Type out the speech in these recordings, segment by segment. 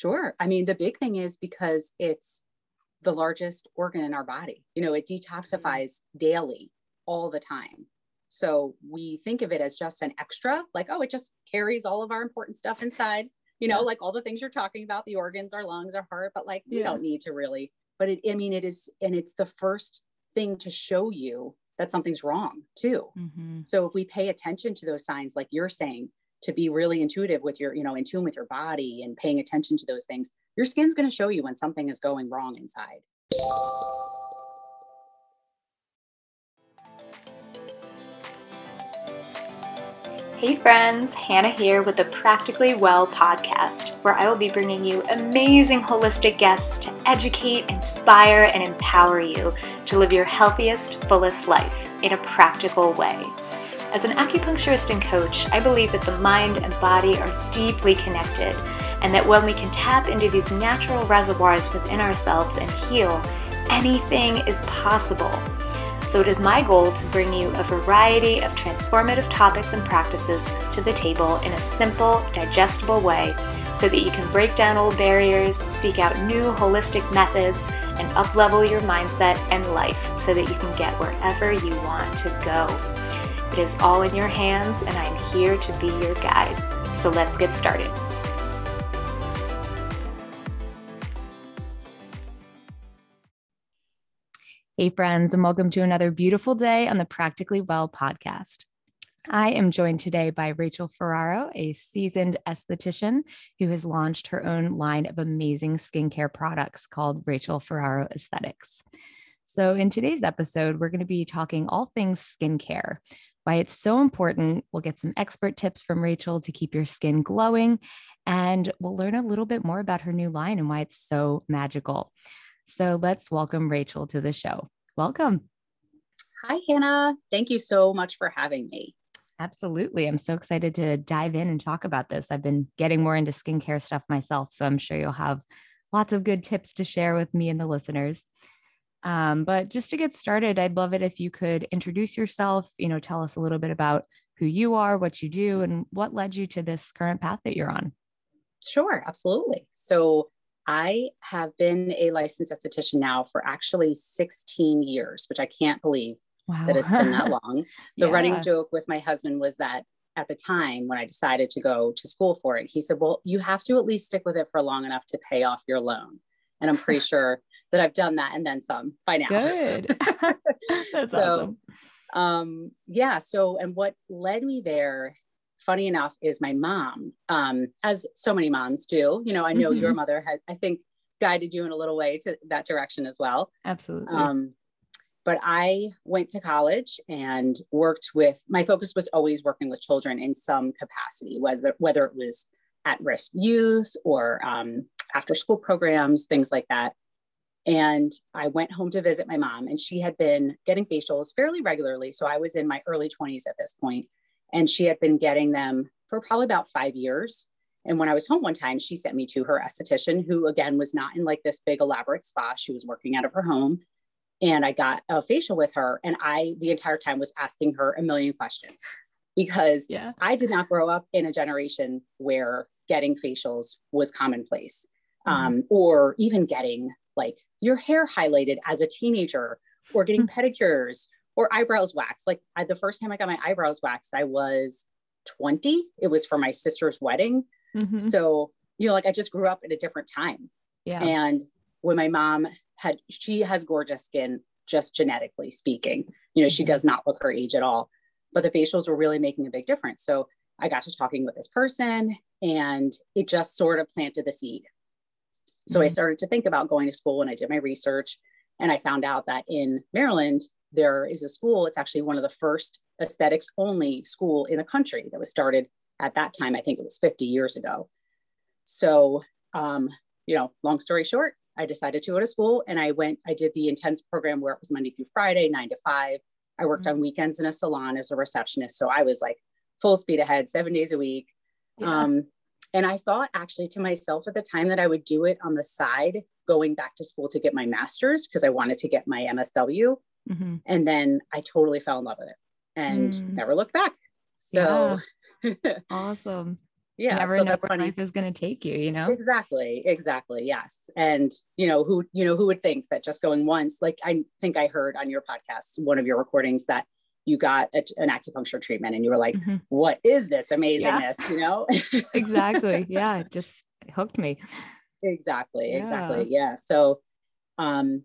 Sure. I mean, the big thing is because it's the largest organ in our body, you know, it detoxifies daily all the time. So we think of it as just an extra, like, oh, it just carries all of our important stuff inside, you know, like all the things you're talking about, the organs, our lungs, our heart, but like, we don't need to really, but it, I mean, it is, and it's the first thing to show you that something's wrong too. Mm-hmm. So if we pay attention to those signs, like you're saying, to be really intuitive with your, you know, in tune with your body and paying attention to those things, your skin's going to show you when something is going wrong inside. Hey friends, Hannah here with the Practically Well podcast, where I will be bringing you amazing holistic guests to educate, inspire, and empower you to live your healthiest, fullest life in a practical way. As an acupuncturist and coach, I believe that the mind and body are deeply connected, and that when we can tap into these natural reservoirs within ourselves and heal, anything is possible. So it is my goal to bring you a variety of transformative topics and practices to the table in a simple, digestible way, so that you can break down old barriers, seek out new holistic methods, and uplevel your mindset and life so that you can get wherever you want to go. It is all in your hands, and I'm here to be your guide. So let's get started. Hey friends, and welcome to another beautiful day on the Practically Well podcast. I am joined today by Rachel Ferraro, a seasoned esthetician who has launched her own line of amazing skincare products called Rachel Ferraro Aesthetics. So in today's episode, we're going to be talking all things skincare, why it's so important. We'll get some expert tips from Rachel to keep your skin glowing, and we'll learn a little bit more about her new line and why it's so magical. So let's welcome Rachel to the show. Welcome. Hi, Hannah. Thank you so much for having me. Absolutely. I'm so excited to dive in and talk about this. I've been getting more into skincare stuff myself, so I'm sure you'll have lots of good tips to share with me and the listeners. But just to get started, I'd love it if you could introduce yourself, you know, tell us a little bit about who you are, what you do, and what led you to this current path that you're on. Sure, absolutely. So I have been a licensed esthetician now for actually 16 years, which I can't believe that it's been that long. The running joke with my husband was that at the time when I decided to go to school for it, he said, well, you have to at least stick with it for long enough to pay off your loan. And I'm pretty sure that I've done that and then some by now. Good. That's so awesome. So, and what led me there, funny enough, is my mom, as so many moms do, you know, I know your mother had, I think, guided you in a little way to that direction as well. Absolutely. But I went to college and worked with, my focus was always working with children in some capacity, whether it was at-risk youth or, after school programs, things like that. And I went home to visit my mom, and she had been getting facials fairly regularly. So I was in my early 20s at this point, and she had been getting them for probably about 5 years. And when I was home one time, she sent me to her esthetician, who again was not in like this big elaborate spa. She was working out of her home, and I got a facial with her. And I, the entire time, was asking her a million questions because I did not grow up in a generation where getting facials was commonplace. Or even getting like your hair highlighted as a teenager, or getting pedicures or eyebrows waxed. Like the first time I got my eyebrows waxed, I was 20. It was for my sister's wedding. So, you know, like I just grew up at a different time. And when my mom had, she has gorgeous skin, just genetically speaking, you know, she does not look her age at all, but the facials were really making a big difference. So I got to talking with this person, and it just sort of planted the seed. So I started to think about going to school, and I did my research, and I found out that in Maryland, there is a school. It's actually one of the first aesthetics only school in the country that was started at that time. I think it was 50 years ago. So, you know, long story short, I decided to go to school, and I did the intense program where it was Monday through Friday, 9 to 5. I worked on weekends in a salon as a receptionist. So I was like full speed ahead, 7 days a week. And I thought actually to myself at the time that I would do it on the side, going back to school to get my master's, because I wanted to get my MSW. And then I totally fell in love with it and never looked back. So awesome. Yeah. You never know where life is going to take you, you know? Exactly. Exactly. Yes. And who would think that just going once, like I think I heard on your podcast, one of your recordings, that you got an acupuncture treatment and you were like, mm-hmm. what is this amazingness? Yeah. You know? Exactly. Yeah. It just hooked me. Exactly. Yeah. Exactly. Yeah. So, and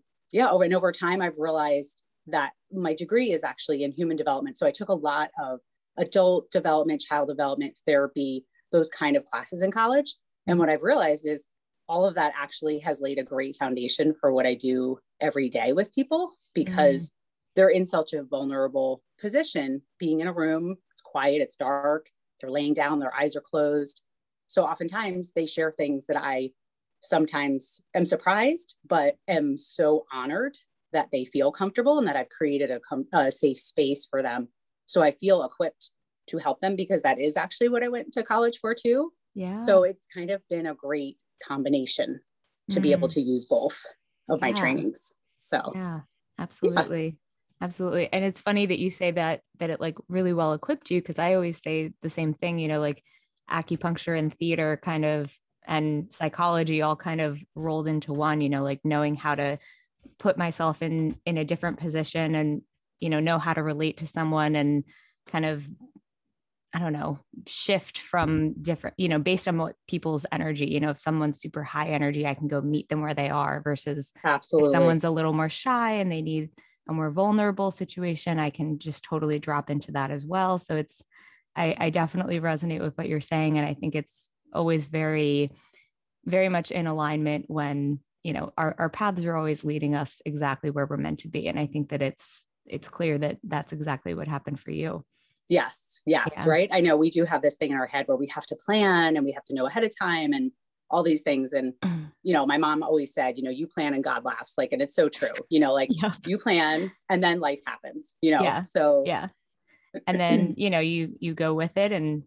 over time I've realized that my degree is actually in human development. So I took a lot of adult development, child development, therapy, those kind of classes in college. And what I've realized is all of that actually has laid a great foundation for what I do every day with people, because they're in such a vulnerable position, being in a room, it's quiet, it's dark, they're laying down, their eyes are closed. So oftentimes they share things that I sometimes am surprised, but am so honored that they feel comfortable and that I've created a safe space for them. So I feel equipped to help them, because that is actually what I went to college for too. Yeah. So it's kind of been a great combination to be able to use both of my trainings. So yeah, absolutely. Yeah. Absolutely. And it's funny that you say that it like really well equipped you, because I always say the same thing, you know, like acupuncture and theater kind of, and psychology all kind of rolled into one, you know, like knowing how to put myself in a different position and, you know how to relate to someone and kind of, I don't know, shift from different, you know, based on what people's energy, you know, if someone's super high energy, I can go meet them where they are, versus absolutely. If someone's a little more shy and they need a more vulnerable situation, I can just totally drop into that as well. So I definitely resonate with what you're saying. And I think it's always very, very much in alignment when, you know, our paths are always leading us exactly where we're meant to be. And I think that it's clear that that's exactly what happened for you. Yes. Yes. Yeah. Right. I know we do have this thing in our head where we have to plan and we have to know ahead of time and all these things. And, you know, my mom always said, you know, you plan and God laughs, like, and it's so true, you know, like yeah. you plan and then life happens, you know? Yeah. So, yeah. And then, you know, you go with it and,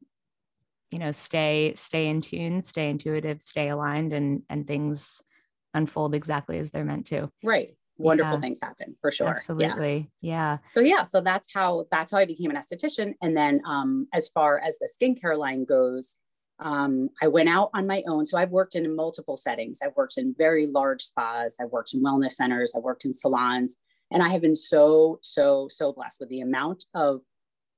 you know, stay in tune, stay intuitive, stay aligned, and things unfold exactly as they're meant to. Right. Wonderful things happen for sure. Absolutely. Yeah. So that's how I became an esthetician. And then, as far as the skincare line goes, I went out on my own. So I've worked in multiple settings. I've worked in very large spas. I've worked in wellness centers. I've worked in salons, and I have been so, so, so blessed with the amount of,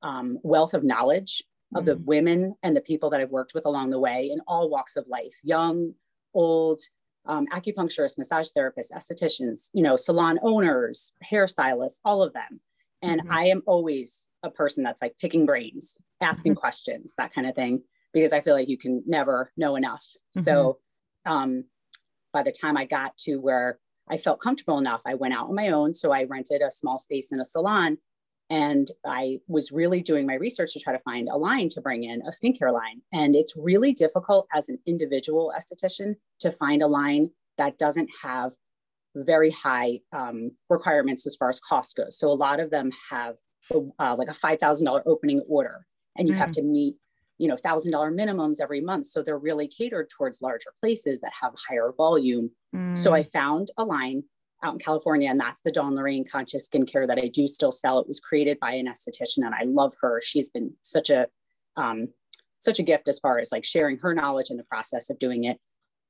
wealth of knowledge of the women and the people that I've worked with along the way in all walks of life, young, old, acupuncturists, massage therapists, estheticians, you know, salon owners, hairstylists, all of them. And I am always a person that's like picking brains, asking questions, that kind of thing, because I feel like you can never know enough. So by the time I got to where I felt comfortable enough, I went out on my own. So I rented a small space in a salon, and I was really doing my research to try to find a line to bring in, a skincare line. And it's really difficult as an individual esthetician to find a line that doesn't have very high requirements as far as cost goes. So a lot of them have like a $5,000 opening order, and you have to meet, you know, $1,000 minimums every month. So they're really catered towards larger places that have higher volume. So I found a line out in California, and that's the Dawn Lorraine Conscious Skincare that I do still sell. It was created by an esthetician, and I love her. She's been such a gift as far as like sharing her knowledge in the process of doing it.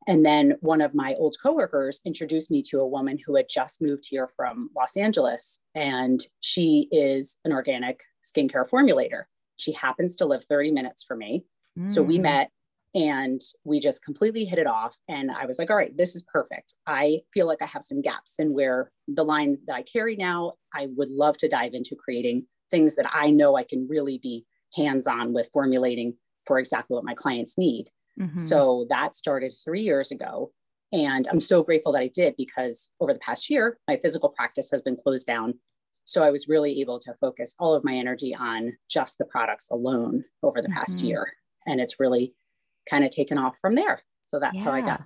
And then one of my old coworkers introduced me to a woman who had just moved here from Los Angeles, and she is an organic skincare formulator. She happens to live 30 minutes from me. So we met, and we just completely hit it off. And I was like, all right, this is perfect. I feel like I have some gaps in where the line that I carry now, I would love to dive into creating things that I know I can really be hands-on with, formulating for exactly what my clients need. So that started 3 years ago. And I'm so grateful that I did, because over the past year, my physical practice has been closed down. So I was really able to focus all of my energy on just the products alone over the past year. And it's really kind of taken off from there. So that's how I got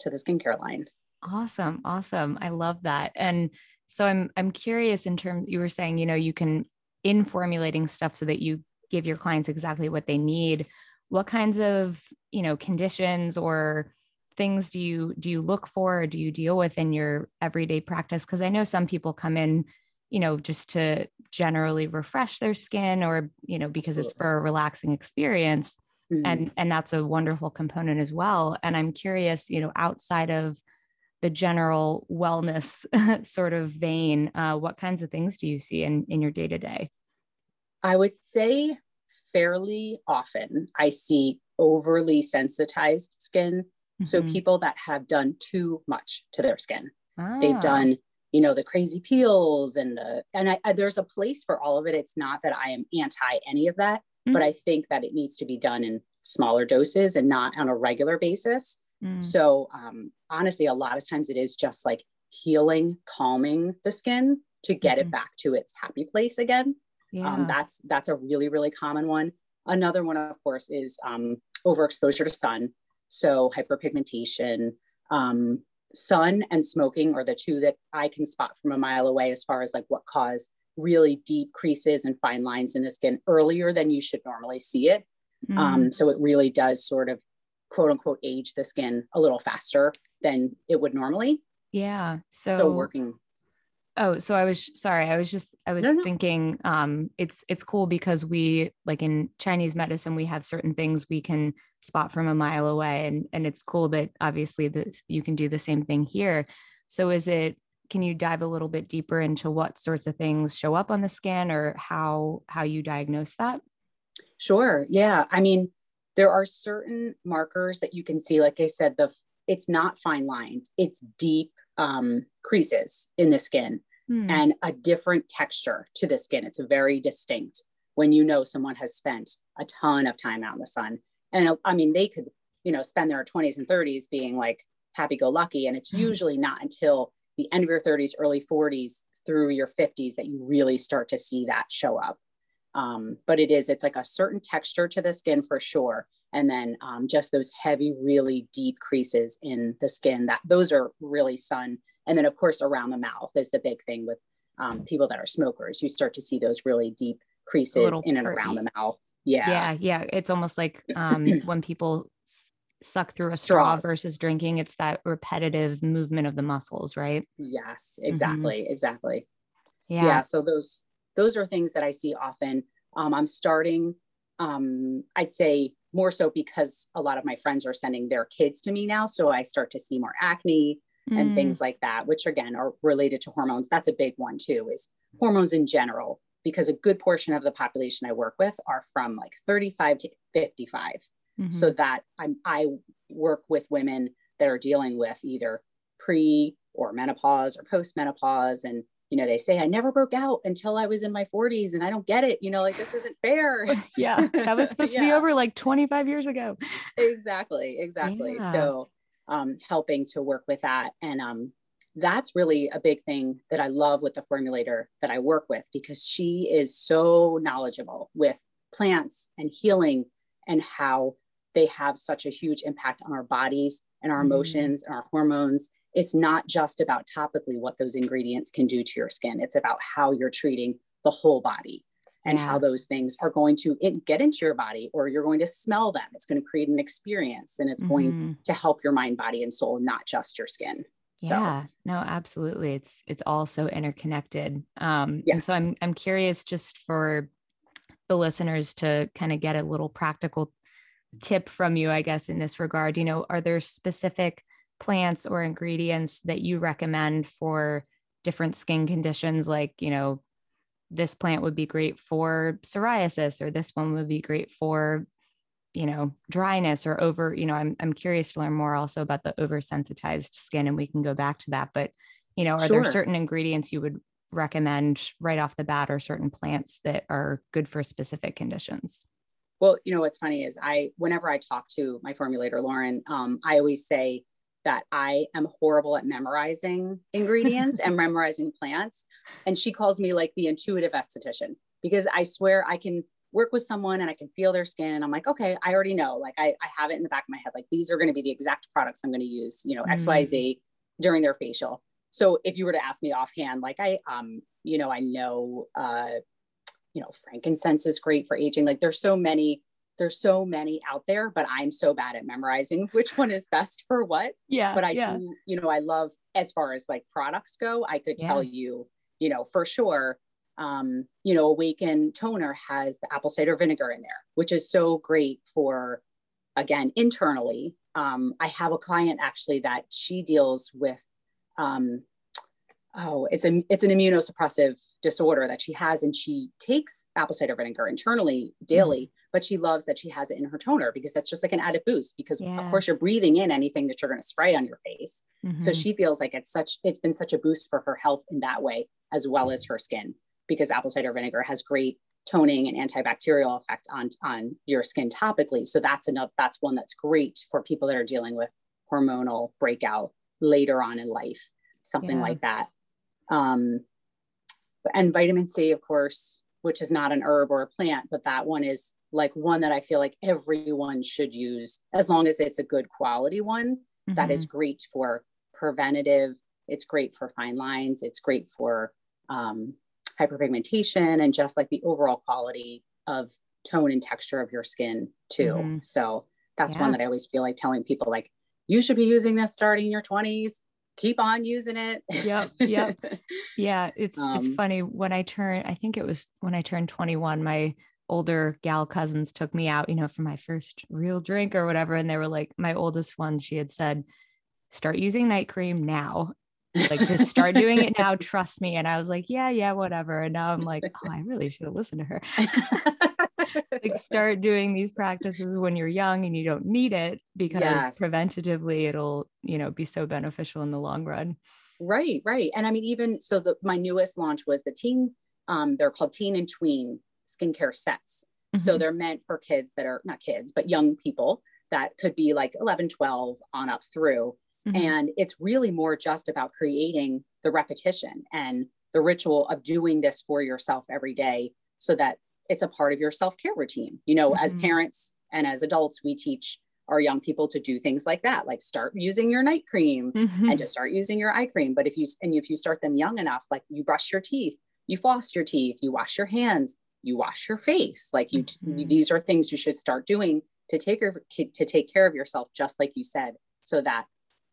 to the skincare line. Awesome. Awesome. I love that. And so I'm curious, in terms, you were saying, you know, you can, in formulating stuff so that you give your clients exactly what they need, what kinds of, you know, conditions or things do you look for, or do you deal with in your everyday practice? Cause I know some people come in, you know, just to generally refresh their skin, or, you know, because it's for a relaxing experience. Mm-hmm. And that's a wonderful component as well. And I'm curious, you know, outside of the general wellness sort of vein, what kinds of things do you see in your day-to-day? I would say fairly often I see overly sensitized skin. Mm-hmm. So people that have done too much to their skin. Ah. They've done, you know, the crazy peels and there's a place for all of it. It's not that I am anti any of that, mm-hmm. but I think that it needs to be done in smaller doses and not on a regular basis. Mm-hmm. So honestly, a lot of times it is just like healing, calming the skin to get mm-hmm. it back to its happy place again. Yeah. That's a really, really common one. Another one, of course, is overexposure to sun. So hyperpigmentation, sun and smoking are the two that I can spot from a mile away as far as like what cause really deep creases and fine lines in the skin earlier than you should normally see it. Mm. So it really does sort of quote unquote age the skin a little faster than it would normally. Yeah. So working. Oh, so I was thinking, it's cool because we, like in Chinese medicine, we have certain things we can spot from a mile away, and it's cool that obviously that you can do the same thing here. So can you dive a little bit deeper into what sorts of things show up on the skin or how you diagnose that? Sure. Yeah. I mean, there are certain markers that you can see, like I said, it's not fine lines, it's deep creases in the skin and a different texture to the skin. It's very distinct when you know someone has spent a ton of time out in the sun. And I mean, they could, you know, spend their 20s and 30s being like happy-go-lucky. And it's usually not until the end of your 30s, early 40s through your 50s that you really start to see that show up. But it's like a certain texture to the skin for sure. And then just those heavy, really deep creases in the skin, those are really sun. And then of course, around the mouth is the big thing with people that are smokers. You start to see those really deep creases in and around the mouth. Yeah. Yeah. Yeah. It's almost like when people suck through a straw versus drinking, it's that repetitive movement of the muscles, right? Yes, exactly. Mm-hmm. Exactly. Yeah. Yeah. So those are things that I see often. I'm starting, I'd say, more so because a lot of my friends are sending their kids to me now. So I start to see more acne and things like that, which again are related to hormones. That's a big one too, is hormones in general, because a good portion of the population I work with are from like 35 to 55. Mm-hmm. So that I work with women that are dealing with either pre or menopause or post-menopause. And, you know, they say, I never broke out until I was in my 40s and I don't get it. You know, like, this isn't fair. Yeah. That was supposed to be over like 25 years ago. Exactly. Exactly. Yeah. So, helping to work with that. And, that's really a big thing that I love with the formulator that I work with, because she is so knowledgeable with plants and healing and how they have such a huge impact on our bodies and our emotions and our hormones. It's not just about topically what those ingredients can do to your skin. It's about how you're treating the whole body and how those things are going to get into your body, or you're going to smell them. It's going to create an experience, and it's going to help your mind, body, and soul, not just your skin. So. Yeah, no, absolutely. It's all so interconnected. Yes. And so I'm curious, just for the listeners, to kind of get a little practical tip from you, I guess, in this regard. You know, are there specific plants or ingredients that you recommend for different skin conditions? Like, you know, this plant would be great for psoriasis, or this one would be great for, you know, dryness or over, you know, I'm curious to learn more also about the oversensitized skin, and we can go back to that, but, you know, are there certain ingredients you would recommend right off the bat, or certain plants that are good for specific conditions? Well, you know, what's funny is whenever I talk to my formulator, Lauren, I always say that I am horrible at memorizing ingredients and memorizing plants. And she calls me like the intuitive esthetician, because I swear I can work with someone and I can feel their skin. I'm like, okay, I already know. Like I have it in the back of my head. Like, these are going to be the exact products I'm going to use, you know, X, Y, Z during their facial. So if you were to ask me offhand, like I know frankincense is great for aging. Like there's so many out there, but I'm so bad at memorizing which one is best for what. Yeah. But I do, you know, I love, as far as like products go, I could tell you, you know, for sure, Awaken toner has the apple cider vinegar in there, which is so great for, again, internally. I have a client actually that she deals with, it's an immunosuppressive disorder that she has, and she takes apple cider vinegar internally daily, but she loves that she has it in her toner because that's just like an added boost, because of course you're breathing in anything that you're going to spray on your face. So she feels like it's been such a boost for her health in that way, as well as her skin, because apple cider vinegar has great toning and antibacterial effect on your skin topically. So that's one that's great for people that are dealing with hormonal breakout later on in life, something like that. And vitamin C, of course, which is not an herb or a plant, but that one is like one that I feel like everyone should use, as long as it's a good quality one. That is great for preventative. It's great for fine lines. It's great for hyperpigmentation, and just like the overall quality of tone and texture of your skin too. So that's one that I always feel like telling people, like, you should be using this starting in your 20s. Keep on using it. Yep. Yeah. It's funny, when I turned 21, my older gal cousins took me out, for my first real drink or whatever. And they were like, my oldest one, she had said, start using night cream now. Like, just start doing it now. Trust me. And I was like, yeah, whatever. And now I'm like, oh, I really should have listened to her. Like, start doing these practices when you're young and you don't need it, because preventatively it'll, be so beneficial in the long run. Right. And I mean, even so, my newest launch was the teen, they're called teen and tween skincare sets. So they're meant for kids that are not kids, but young people that could be like 11, 12 on up through. And it's really more just about creating the repetition and the ritual of doing this for yourself every day, so that it's a part of your self-care routine. As parents and as adults, we teach our young people to do things like that, like start using your night cream and just start using your eye cream. But if you start them young enough, like, you brush your teeth, you floss your teeth, you wash your hands, you wash your face, like these are things you should start doing to take care of yourself, just like you said, so that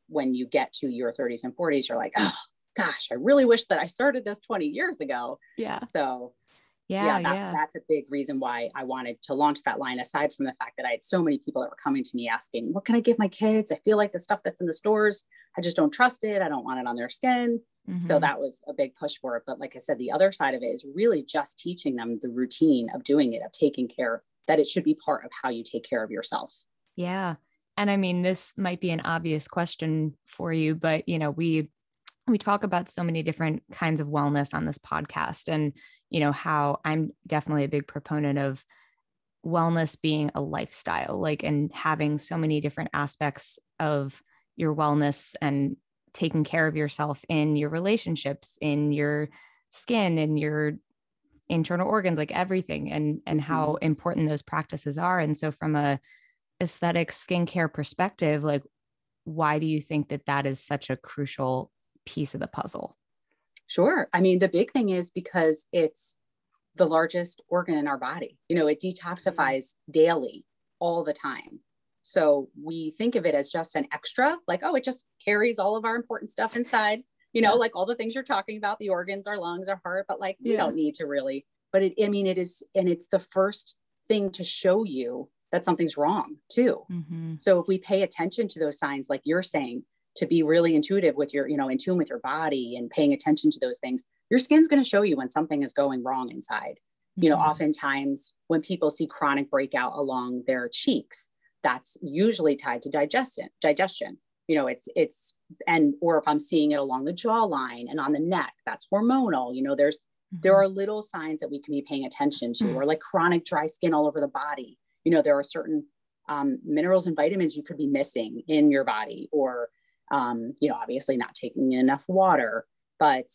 when you get to your 30s and 40s, you're like, oh gosh, I really wish that I started this 20 years ago. That's a big reason why I wanted to launch that line, aside from the fact that I had so many people that were coming to me asking, what can I give my kids? I feel like the stuff that's in the stores, I just don't trust it. I don't want it on their skin. So that was a big push for it. But like I said, the other side of it is really just teaching them the routine of doing it, of taking care, that it should be part of how you take care of yourself. Yeah. And I mean, this might be an obvious question for you, but we talk about so many different kinds of wellness on this podcast, and how I'm definitely a big proponent of wellness being a lifestyle, and having so many different aspects of your wellness and taking care of yourself in your relationships, in your skin, in your internal organs, like everything, and how important those practices are. And so from a aesthetic skincare perspective, why do you think that is such a crucial piece of the puzzle? Sure. I mean, the big thing is because it's the largest organ in our body. It detoxifies daily, all the time. So we think of it as just an extra, like, oh, it just carries all of our important stuff inside, like all the things you're talking about, the organs, our lungs, our heart, but we don't need to really, but it is, and it's the first thing to show you that something's wrong too. So if we pay attention to those signs, like you're saying, to be really intuitive with your, in tune with your body and paying attention to those things, your skin's going to show you when something is going wrong inside. Oftentimes when people see chronic breakout along their cheeks, that's usually tied to digestion, or if I'm seeing it along the jawline and on the neck, that's hormonal. There are little signs that we can be paying attention to, or like chronic dry skin all over the body. There are certain minerals and vitamins you could be missing in your body, or, obviously not taking in enough water, but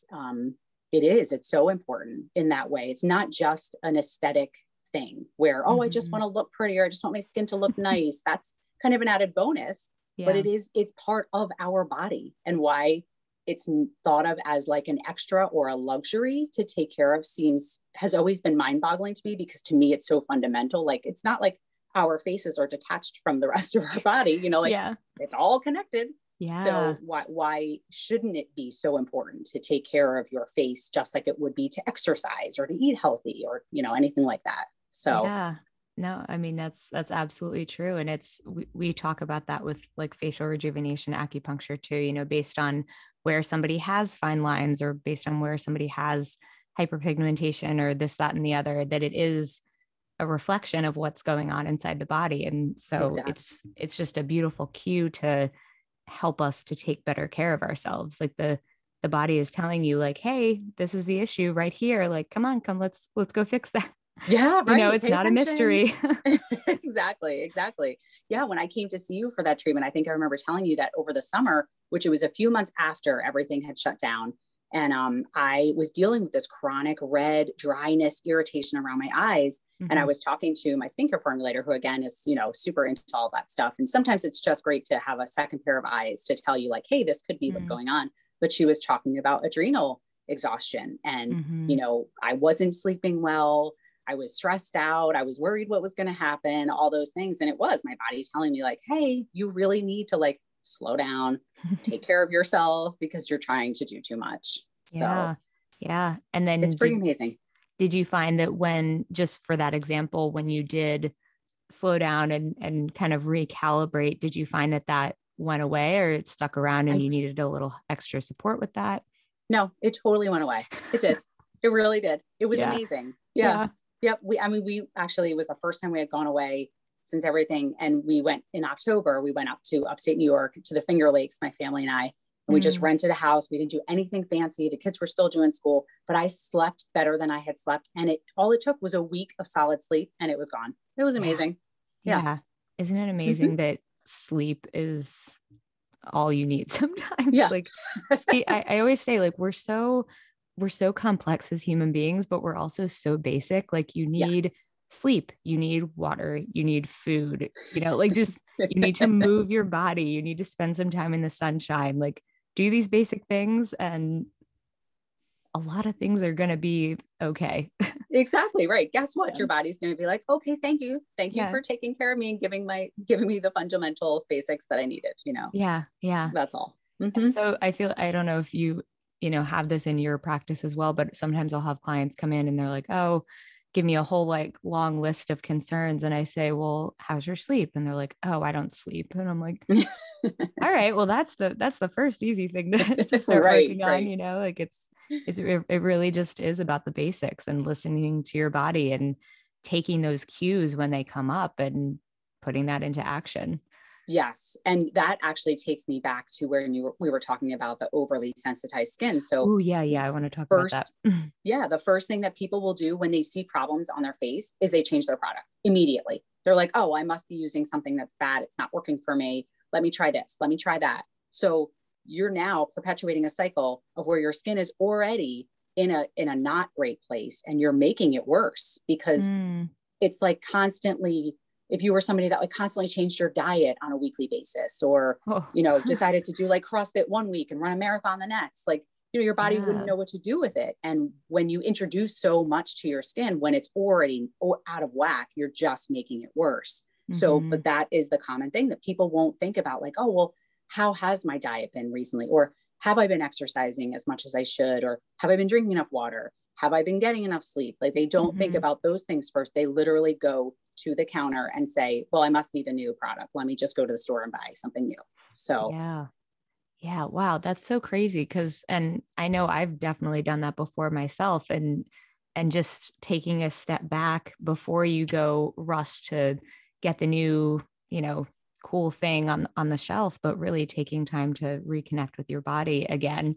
it's so important in that way. It's not just an aesthetic thing where, I just want to look prettier. I just want my skin to look nice. That's kind of an added bonus, but it's part of our body, and why it's thought of as like an extra or a luxury to take care of has always been mind boggling to me, because to me, it's so fundamental. Like, it's not like our faces are detached from the rest of our body, it's all connected. Yeah. So why shouldn't it be so important to take care of your face just like it would be to exercise or to eat healthy or, you know, anything like that. So yeah. No, I mean, that's absolutely true. And it's, we talk about that with like facial rejuvenation acupuncture too, you know, based on where somebody has fine lines or based on where somebody has hyperpigmentation or this, that, and the other, that it is a reflection of what's going on inside the body. And so exactly. It's just a beautiful cue to help us to take better care of ourselves. Like the body is telling you like, hey, this is the issue right here. Like, come on, let's go fix that. Yeah. Right. You know, it's Pay not attention. A mystery. Exactly. Yeah. When I came to see you for that treatment, I think I remember telling you that over the summer, which it was a few months after everything had shut down. And I was dealing with this chronic red dryness, irritation around my eyes. Mm-hmm. And I was talking to my skincare formulator, who again is, you know, super into all that stuff. And sometimes it's just great to have a second pair of eyes to tell you like, hey, this could be mm-hmm. what's going on. But she was talking about adrenal exhaustion and, mm-hmm. you know, I wasn't sleeping well. I was stressed out. I was worried what was going to happen, all those things. And it was my body telling me like, hey, you really need to like slow down, take care of yourself because you're trying to do too much. Yeah. So yeah. And then it's pretty amazing. Did you find that when, just for that example, when you did slow down and kind of recalibrate, did you find that went away or it stuck around and you needed a little extra support with that? No, it totally went away. It did. It really did. It was amazing. Yeah. Yep. We actually, it was the first time we had gone away since everything. And we went in October, we went up to upstate New York to the Finger Lakes, my family and I, and mm-hmm. we just rented a house. We didn't do anything fancy. The kids were still doing school, but I slept better than I had slept. And it took was a week of solid sleep and it was gone. It was amazing. Yeah. Isn't it amazing mm-hmm. that sleep is all you need sometimes? Yeah. Like I always say like, we're so complex as human beings, but we're also so basic. Like you need sleep, you need water, you need food, you know, like just, you need to move your body. You need to spend some time in the sunshine, like do these basic things. And a lot of things are going to be okay. Exactly. Right. Guess what? Yeah. Your body's going to be like, okay, thank you. Thank you for taking care of me and giving me the fundamental basics that I needed, you know? Yeah. Yeah. That's all. Mm-hmm. So I don't know if you know, have this in your practice as well, but sometimes I'll have clients come in and they're like, oh, give me a whole like long list of concerns. And I say, well, how's your sleep? And they're like, oh, I don't sleep. And I'm like, all right, well, that's the first easy thing to start working on, you know, like it really just is about the basics and listening to your body and taking those cues when they come up and putting that into action. Yes. And that actually takes me back to where we were talking about the overly sensitized skin. So I want to talk about that. The first thing that people will do when they see problems on their face is they change their product immediately. They're like, oh, I must be using something that's bad. It's not working for me. Let me try this. Let me try that. So you're now perpetuating a cycle of where your skin is already in a not great place and you're making it worse because it's like constantly. If you were somebody that like constantly changed your diet on a weekly basis or, you know, decided to do like CrossFit one week and run a marathon the next, like, you know, your body wouldn't know what to do with it. And when you introduce so much to your skin, when it's already out of whack, you're just making it worse. Mm-hmm. So, but that is the common thing that people won't think about like, oh, well, how has my diet been recently? Or have I been exercising as much as I should? Or have I been drinking enough water? Have I been getting enough sleep? Like they don't mm-hmm. think about those things first. They literally go to the counter and say, well, I must need a new product. Let me just go to the store and buy something new. So yeah. Wow. That's so crazy. And I know I've definitely done that before myself and just taking a step back before you go rush to get the new, you know, cool thing on the shelf, but really taking time to reconnect with your body again.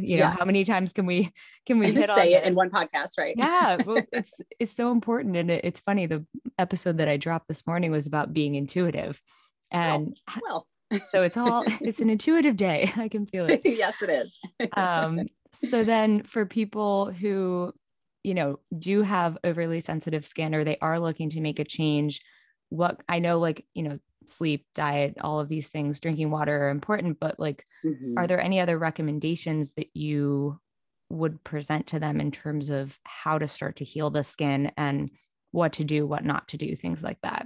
you know, how many times can we hit on it in one podcast, right? Yeah. Well, it's so important. And it's funny. The episode that I dropped this morning was about being intuitive and so it's an intuitive day. I can feel it. Yes, it is. So then for people who, you know, do have overly sensitive skin or they are looking to make a change, what I know, like, you know, sleep, diet, all of these things, drinking water are important, but like, mm-hmm. are there any other recommendations that you would present to them in terms of how to start to heal the skin and what to do, what not to do, things like that?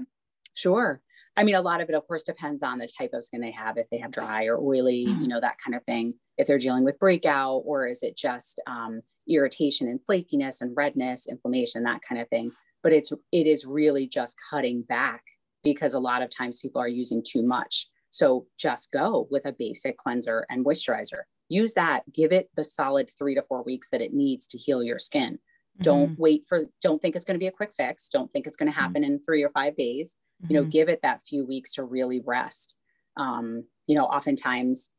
Sure. I mean, a lot of it, of course, depends on the type of skin they have. If they have dry or oily, you know, that kind of thing. If they're dealing with breakout, or is it just irritation and flakiness and redness, inflammation, that kind of thing. But it is really just cutting back, because a lot of times people are using too much. So just go with a basic cleanser and moisturizer. Use that. Give it the solid 3 to 4 weeks that it needs to heal your skin. Mm-hmm. Don't think it's going to be a quick fix. Don't think it's going to happen in 3 or 5 days. Mm-hmm. You know, give it that few weeks to really rest. You know, oftentimes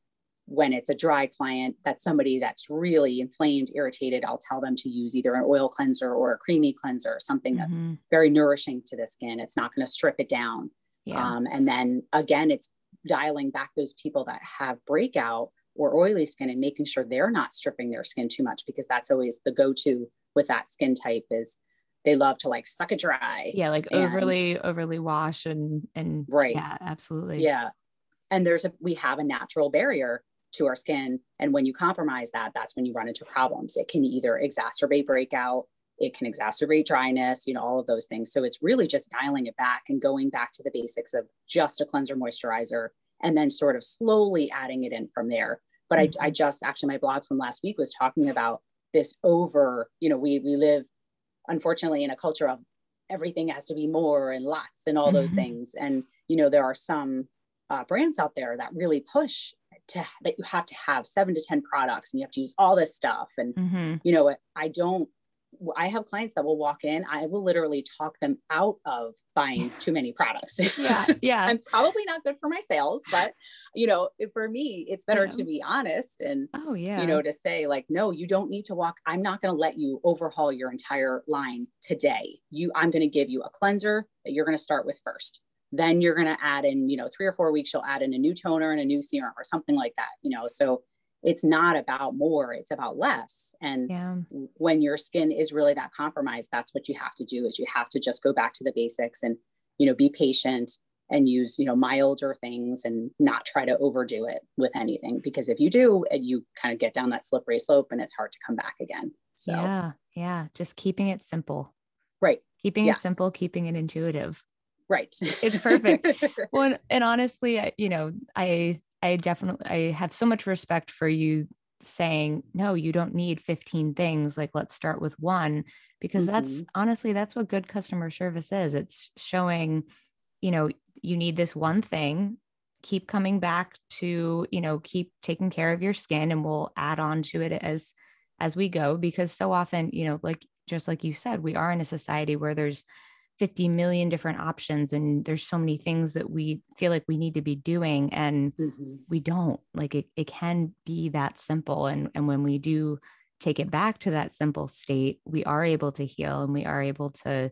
when it's a dry client, that's somebody that's really inflamed, irritated, I'll tell them to use either an oil cleanser or a creamy cleanser, something that's very nourishing to the skin. It's not going to strip it down. Yeah. And then again, it's dialing back those people that have breakout or oily skin and making sure they're not stripping their skin too much, because that's always the go-to with that skin type is they love to like suck it dry. Yeah. Like overly wash and right. Yeah, absolutely. Yeah. And we have a natural barrier to our skin. And when you compromise that, that's when you run into problems. It can either exacerbate breakout, it can exacerbate dryness, you know, all of those things. So it's really just dialing it back and going back to the basics of just a cleanser, moisturizer, and then sort of slowly adding it in from there. But I just actually, my blog from last week was talking about this you know, we live unfortunately in a culture of everything has to be more and lots and all those things. And, you know, there are some brands out there that really push that you have to have 7 to 10 products and you have to use all this stuff. And, you know, I have clients that will walk in, I will literally talk them out of buying too many products. Yeah. Yeah. I'm probably not good for my sales, but you know, for me, it's better to be honest and, you know, to say like, no, you don't need to walk. I'm not going to let you overhaul your entire line today. I'm going to give you a cleanser that you're going to start with first. Then you're going to add in, you know, 3 or 4 weeks, you'll add in a new toner and a new serum or something like that, you know? So it's not about more, it's about less. And when your skin is really that compromised, that's what you have to do, is you have to just go back to the basics and, you know, be patient and use, you know, milder things and not try to overdo it with anything. Because if you do, you kind of get down that slippery slope and it's hard to come back again. So yeah. Just keeping it simple, right? Keeping it simple, keeping it intuitive. Right. It's perfect. Well, and honestly, you know, I have so much respect for you saying, no, you don't need 15 things. Like, let's start with one, because that's what good customer service is. It's showing, you know, you need this one thing, keep coming back to, you know, keep taking care of your skin, and we'll add on to it as we go, because so often, you know, like, just like you said, we are in a society where there's 50 million different options. And there's so many things that we feel like we need to be doing, and we don't. Like, it can be that simple. And when we do take it back to that simple state, we are able to heal, and we are able to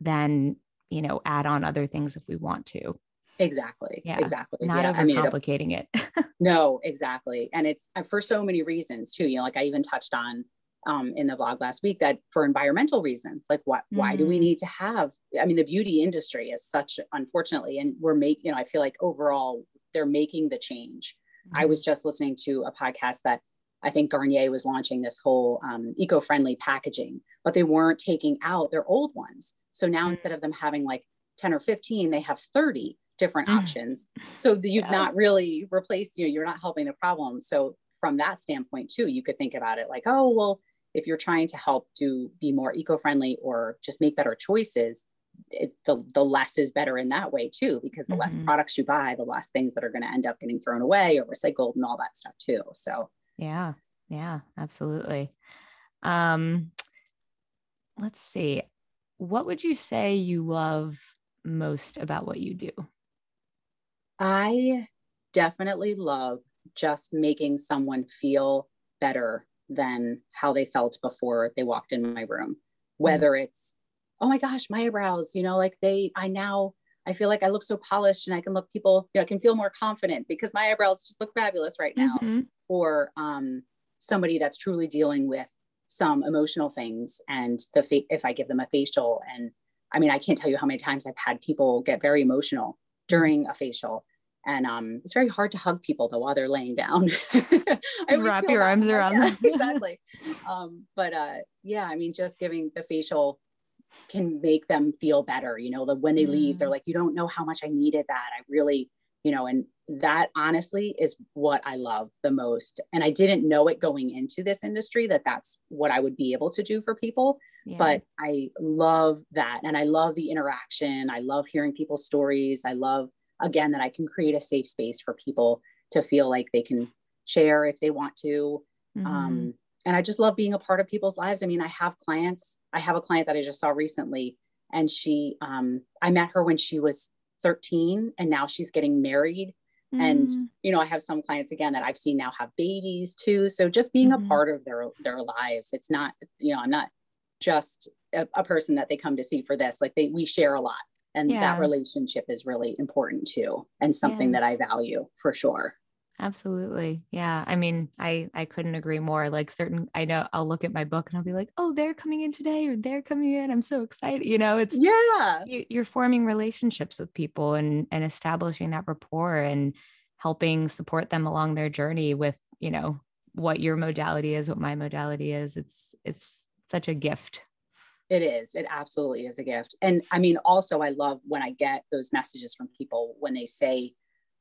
then, you know, add on other things if we want to. Exactly. Yeah. Exactly. Not overcomplicating it. No, exactly. And it's for so many reasons too, you know, like I even touched on in the blog last week that for environmental reasons, like why do we need to have, I mean, the beauty industry is such, unfortunately, and you know, I feel like overall they're making the change. I was just listening to a podcast that I think Garnier was launching this whole eco-friendly packaging, but they weren't taking out their old ones. So now instead of them having like 10 or 15, they have 30 different options. So you've not really replaced, you know, you're not helping the problem. So from that standpoint too, you could think about it like, oh, well, if you're trying to help to be more eco-friendly or just make better choices, the less is better in that way too, because the less products you buy, the less things that are going to end up getting thrown away or recycled and all that stuff too. So yeah, absolutely. Let's see, what would you say you love most about what you do? I definitely love just making someone feel better than how they felt before they walked in my room, whether it's, oh my gosh, my eyebrows, you know, like I feel like I look so polished and I can look people, you know, I can feel more confident because my eyebrows just look fabulous right now. Or somebody that's truly dealing with some emotional things, and if I give them a facial, and I mean, I can't tell you how many times I've had people get very emotional during a facial. And it's very hard to hug people though while they're laying down. Just wrap your arms around them. Exactly. But yeah, I mean, just giving the facial can make them feel better. You know, when they leave, they're like, you don't know how much I needed that. I really, you know, and that honestly is what I love the most. And I didn't know it going into this industry that that's what I would be able to do for people. Yeah. But I love that. And I love the interaction. I love hearing people's stories. I love, again, that I can create a safe space for people to feel like they can share if they want to. And I just love being a part of people's lives. I mean, I have a client that I just saw recently, and she, I met her when she was 13 and now she's getting married. And, you know, I have some clients again that I've seen now have babies too. So just being a part of their lives, it's not, you know, I'm not just a person that they come to see for this. Like we share a lot, and that relationship is really important too. And something that I value for sure. Absolutely. Yeah. I mean, I couldn't agree more. Like I know I'll look at my book and I'll be like, oh, they're coming in today, or they're coming in. I'm so excited. You know, it's, you're forming relationships with people and establishing that rapport and helping support them along their journey with, you know, what your modality is, what my modality is. It's such a gift. It is. It absolutely is a gift. And I mean, also I love when I get those messages from people when they say,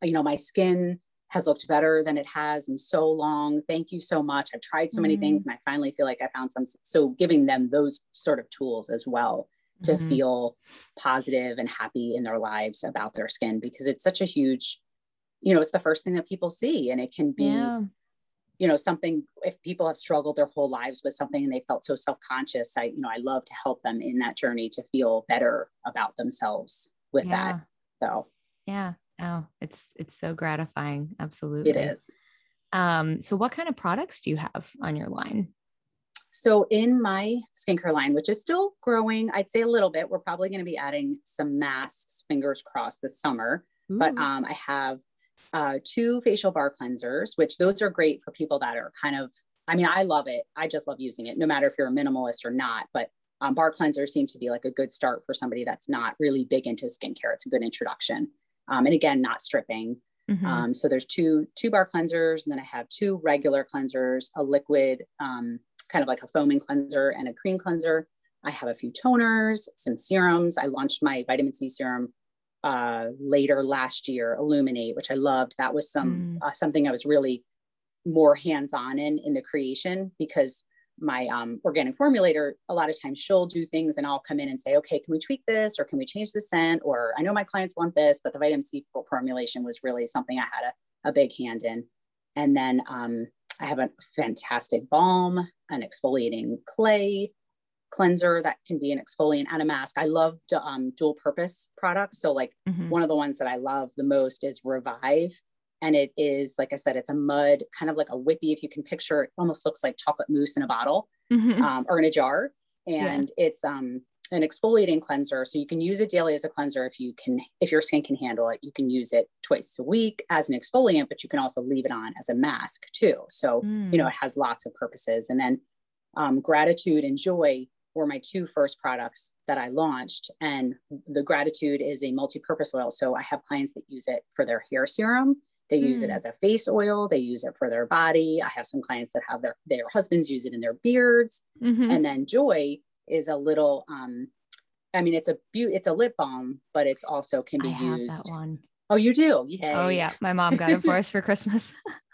you know, my skin has looked better than it has in so long. Thank you so much. I've tried so many things and I finally feel like I found some. So giving them those sort of tools as well to feel positive and happy in their lives about their skin, because it's such a huge, you know, it's the first thing that people see. And it can be, you know, something, if people have struggled their whole lives with something and they felt so self-conscious, you know, I love to help them in that journey to feel better about themselves with that. So, oh, it's so gratifying. Absolutely. It is. So what kind of products do you have on your line? So in my skincare line, which is still growing, I'd say a little bit, we're probably going to be adding some masks, fingers crossed, this summer. But, I have, 2 facial bar cleansers, which those are great for people that are kind of, I mean, I love it. I just love using it no matter if you're a minimalist or not, but bar cleansers seem to be like a good start for somebody that's not really big into skincare. It's a good introduction. And again, not stripping. So there's two bar cleansers, and then I have 2 regular cleansers, a liquid, kind of like a foaming cleanser and a cream cleanser. I have a few toners, some serums. I launched my vitamin C serum, later last year, Illuminate, which I loved. That was something I was really more hands-on in the creation, because my, organic formulator, a lot of times she'll do things and I'll come in and say, okay, can we tweak this? Or can we change the scent? Or I know my clients want this, but the vitamin C formulation was really something I had a big hand in. And then, I have a fantastic balm, an exfoliating clay cleanser that can be an exfoliant and a mask. I love, dual purpose products. So like one of the ones that I love the most is Revive. And it is, like I said, it's a mud, kind of like a whippy. If you can picture, it almost looks like chocolate mousse in a bottle or in a jar. And it's an exfoliating cleanser. So you can use it daily as a cleanser. If your skin can handle it, you can use it twice a week as an exfoliant, but you can also leave it on as a mask too. So, you know, it has lots of purposes. And then Gratitude and Joy were my 2 first products that I launched. And the Gratitude is a multi-purpose oil. So I have clients that use it for their hair serum. They use it as a face oil. They use it for their body. I have some clients that have their husbands use it in their beards. And then Joy is a little, I mean, it's a lip balm, but it's also can be used. That one. Oh, you do? Yeah. Oh yeah. My mom got it for us for Christmas.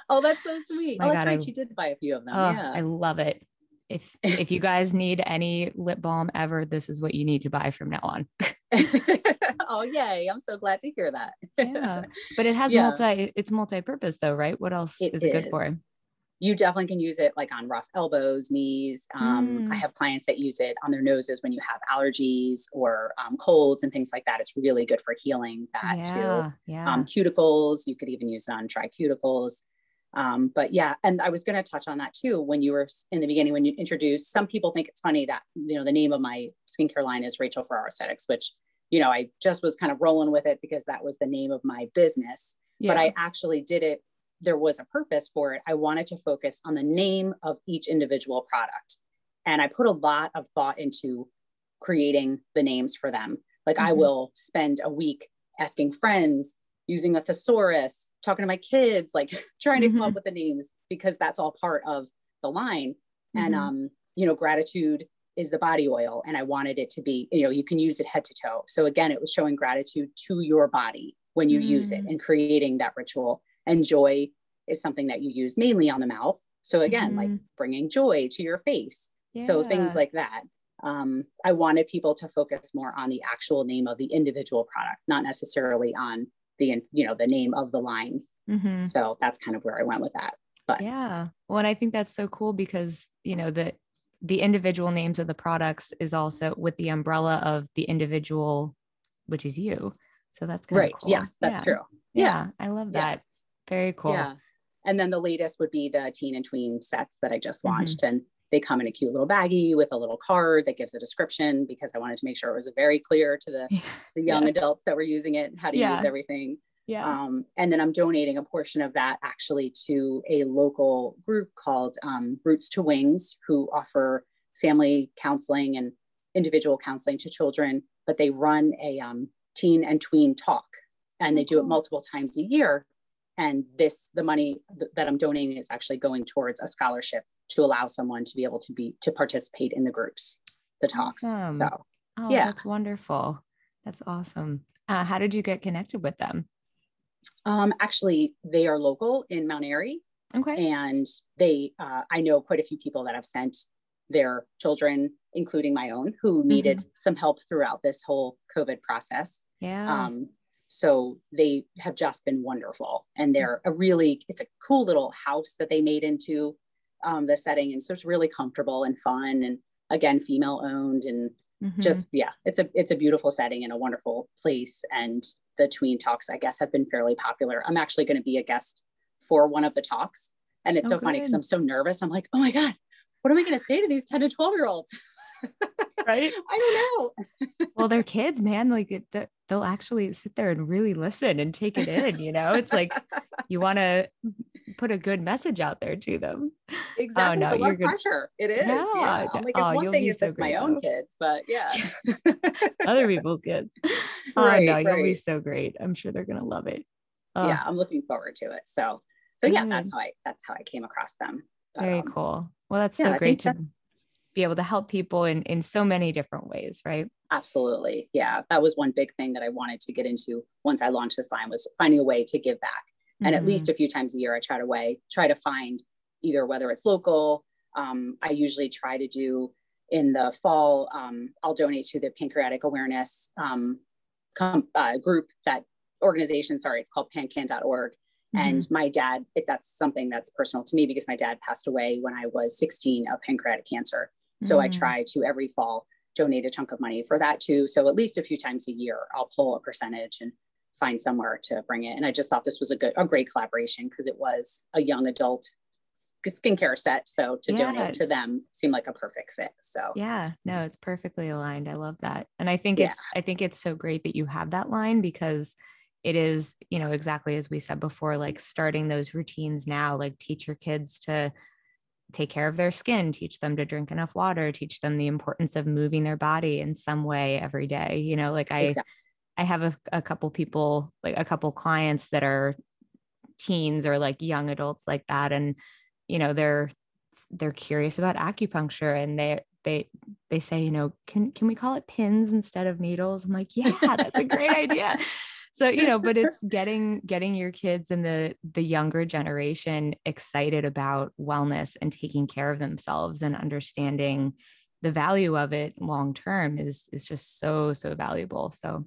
Oh, that's so sweet. Oh, that's right. She did buy a few of them. Oh, yeah. I love it. If you guys need any lip balm ever, this is what you need to buy from now on. Oh, yay. I'm so glad to hear that. Yeah. But it has it's multi-purpose though, right? What else is it good for? You definitely can use it like on rough elbows, knees. I have clients that use it on their noses when you have allergies or colds and things like that. It's really good for healing that too. Yeah. Cuticles, you could even use it on dry cuticles. But yeah, and I was going to touch on that too. When you were in the beginning, when you introduced, some people think it's funny that, you know, the name of my skincare line is Rachel Ferraro Aesthetics, which, you know, I just was kind of rolling with it because that was the name of my business, but I actually did it. There was a purpose for it. I wanted to focus on the name of each individual product. And I put a lot of thought into creating the names for them. Like I will spend a week asking friends, using a thesaurus, talking to my kids, like trying to come up with the names, because that's all part of the line. And, you know, Gratitude is the body oil. And I wanted it to be, you know, you can use it head to toe. So again, it was showing gratitude to your body when you use it and creating that ritual. And joy is something that you use mainly on the mouth. So again, like bringing joy to your face. Yeah. So things like that. I wanted people to focus more on the actual name of the individual product, not necessarily on the, you know, the name of the line. Mm-hmm. So that's kind of where I went with that. But yeah. Well, and I think that's so cool because, you know, the individual names of the products is also with the umbrella of the individual, which is you. So that's kind of cool. Yes, that's true. Yeah. I love that. Yeah. Very cool. Yeah. And then the latest would be the teen and tween sets that I just launched. And they come in a cute little baggie with a little card that gives a description, because I wanted to make sure it was very clear to the young adults that were using it, how to use everything. Yeah. And then I'm donating a portion of that actually to a local group called Roots to Wings, who offer family counseling and individual counseling to children, but they run a teen and tween talk, and they do it multiple times a year. And this, the money that I'm donating is actually going towards a scholarship to allow someone to be able to be, to participate in the groups, the talks. Awesome. So that's wonderful. That's awesome. How did you get connected with them? Actually, they are local in Mount Airy. Okay. And they, I know quite a few people that have sent their children, including my own, who needed some help throughout this whole COVID process. Yeah. So they have just been wonderful, and they're a really, it's a cool little house that they made into the setting. And so it's really comfortable and fun. And again, female owned, and just, it's a beautiful setting and a wonderful place. And the tween talks, I guess, have been fairly popular. I'm actually going to be a guest for one of the talks. And it's so funny because I'm so nervous. I'm like, oh my God, what am I going to say to these 10 to 12 year olds? Right? I don't know. Well, they're kids, man. Like they'll actually sit there and really listen and take it in, you know, it's like, you want to put a good message out there to them. Exactly. Oh, no, it's a lot of pressure. It is. Yeah. I'm like, it's one thing if it's my own kids, but other people's kids. Right, oh no, you'll be so great. I'm sure they're going to love it. Oh. Yeah. I'm looking forward to it. So yeah, that's how I came across them. But, very cool. Well, that's so great to be able to help people in so many different ways, right? Absolutely. Yeah. That was one big thing that I wanted to get into once I launched this line, was finding a way to give back. And at least a few times a year, I try to find either, whether it's local, I usually try to do in the fall, I'll donate to the pancreatic awareness it's called pancan.org. And my dad, that's something that's personal to me because my dad passed away when I was 16 of pancreatic cancer. So I try to every fall donate a chunk of money for that too. So at least a few times a year, I'll pull a percentage and find somewhere to bring it. And I just thought this was a great collaboration because it was a young adult skincare set. So to donate to them seemed like a perfect fit. So yeah, no, it's perfectly aligned. I love that. And I think it's so great that you have that line, because it is, you know, exactly as we said before, like starting those routines now, like teach your kids to take care of their skin, teach them to drink enough water, teach them the importance of moving their body in some way every day. You know, like I have a couple people, like a couple clients that are teens or like young adults like that. And, you know, they're curious about acupuncture, and they say, you know, can we call it pins instead of needles? I'm like, yeah, that's a great idea. So, you know, but it's getting your kids and the younger generation excited about wellness and taking care of themselves and understanding the value of it long-term is just so, so valuable. So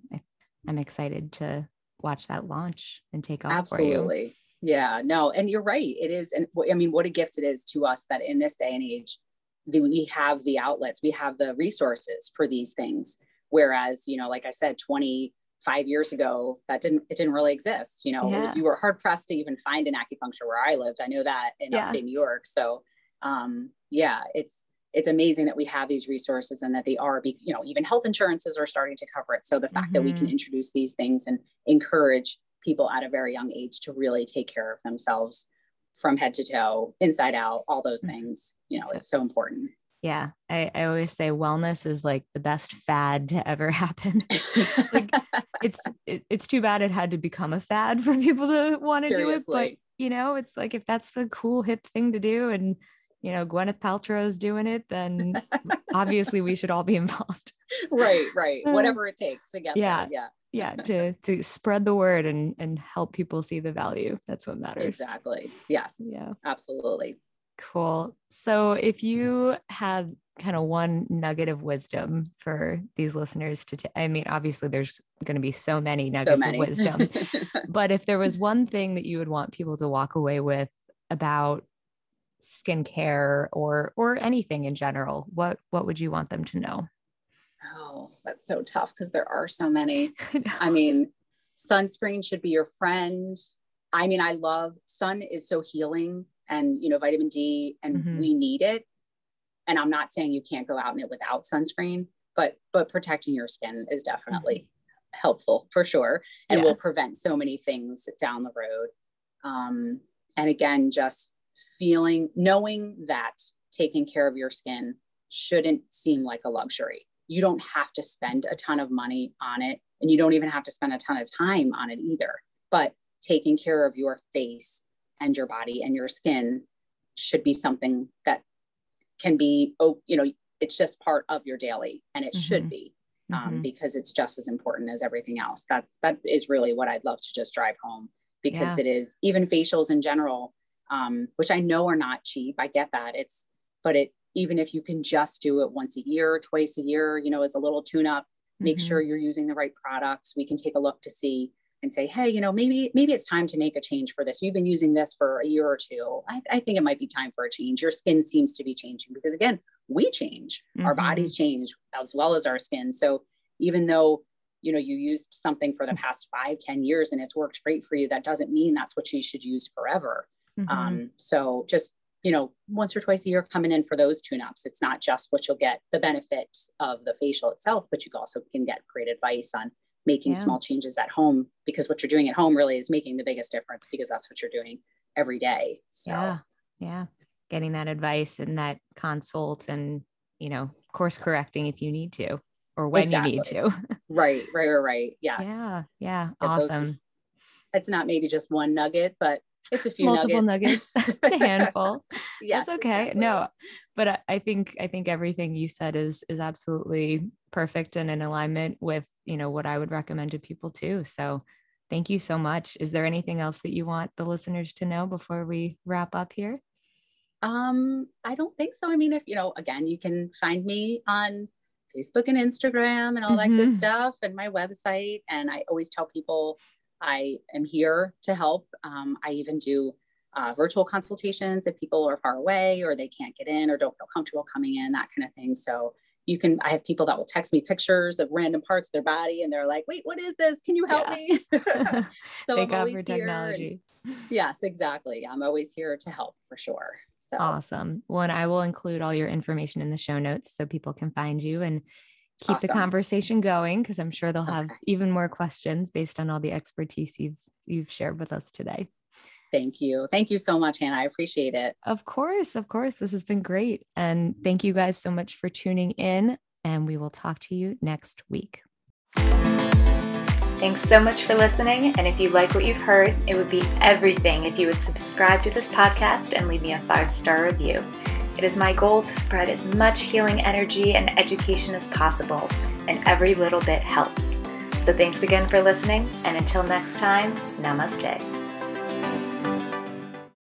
I'm excited to watch that launch and take off. Absolutely. For you. Yeah, no. And you're right. It is. And I mean, what a gift it is to us that in this day and age, we have the outlets, we have the resources for these things. Whereas, you know, like I said, 25 years ago, it didn't really exist. You know, you were hard pressed to even find an acupuncture where I lived. I know that in upstate New York. So it's amazing that we have these resources, and that they are, you know, even health insurances are starting to cover it. So the fact that we can introduce these things and encourage people at a very young age to really take care of themselves from head to toe, inside out, all those things, you know, is so important. Yeah. I always say wellness is like the best fad to ever happen. Like it's too bad it had to become a fad for people to want to do it, but you know, it's like, if that's the cool hip thing to do and you know, Gwyneth Paltrow's doing it, then obviously we should all be involved. Right. Whatever it takes to get there. Yeah. To spread the word and help people see the value. That's what matters. Exactly. Yes. Yeah, absolutely. Cool. So if you had kind of one nugget of wisdom for these listeners to, I mean, obviously there's going to be so many nuggets of wisdom, but if there was one thing that you would want people to walk away with about skincare or anything in general, what would you want them to know? Oh, that's so tough because there are so many. I mean, sunscreen should be your friend. I mean, I love sun is so healing and, you know, vitamin D, and we need it. And I'm not saying you can't go out in it without sunscreen, but protecting your skin is definitely helpful for sure. And will prevent so many things down the road. And again, just knowing that taking care of your skin shouldn't seem like a luxury. You don't have to spend a ton of money on it, and you don't even have to spend a ton of time on it either, but taking care of your face and your body and your skin should be something that can be, you know, it's just part of your daily, and it should be, because it's just as important as everything else. That is really what I'd love to just drive home, because it is, even facials in general, which I know are not cheap. I get that. Even if you can just do it once a year, twice a year, you know, as a little tune up, make sure you're using the right products. We can take a look to see and say, hey, you know, maybe it's time to make a change for this. You've been using this for a year or two. I think it might be time for a change. Your skin seems to be changing, because again, we change, our bodies change as well as our skin. So even though, you know, you used something for the past 5-10 years and it's worked great for you, that doesn't mean that's what you should use forever. So just, you know, once or twice a year coming in for those tune-ups. It's not just what you'll get, the benefits of the facial itself, but you also can get great advice on making small changes at home, because what you're doing at home really is making the biggest difference, because that's what you're doing every day. So yeah. Getting that advice and that consult, and, you know, course correcting if you need to, or when you need to. Right. Yes. Yeah. Awesome. It's not maybe just one nugget, but it's a few multiple nuggets. It's a handful. Yes, that's okay. Exactly. No, but I think everything you said is absolutely perfect and in alignment with, you know, what I would recommend to people too. So thank you so much. Is there anything else that you want the listeners to know before we wrap up here? I don't think so. I mean, if, you know, again, you can find me on Facebook and Instagram and all that good stuff, and my website. And I always tell people, I am here to help. I even do virtual consultations if people are far away or they can't get in or don't feel comfortable coming in, that kind of thing. So I have people that will text me pictures of random parts of their body and they're like, wait, what is this? Can you help me? So I'm always here. Technology. Yes, exactly. I'm always here to help for sure. So awesome. Well, and I will include all your information in the show notes so people can find you and keep the conversation going, because I'm sure they'll have even more questions based on all the expertise you've shared with us today. Thank you. Thank you so much, Hannah. I appreciate it. Of course. This has been great. And thank you guys so much for tuning in, and we will talk to you next week. Thanks so much for listening. And if you like what you've heard, it would be everything if you would subscribe to this podcast and leave me a 5-star review. It is my goal to spread as much healing energy and education as possible, and every little bit helps. So thanks again for listening, and until next time, namaste.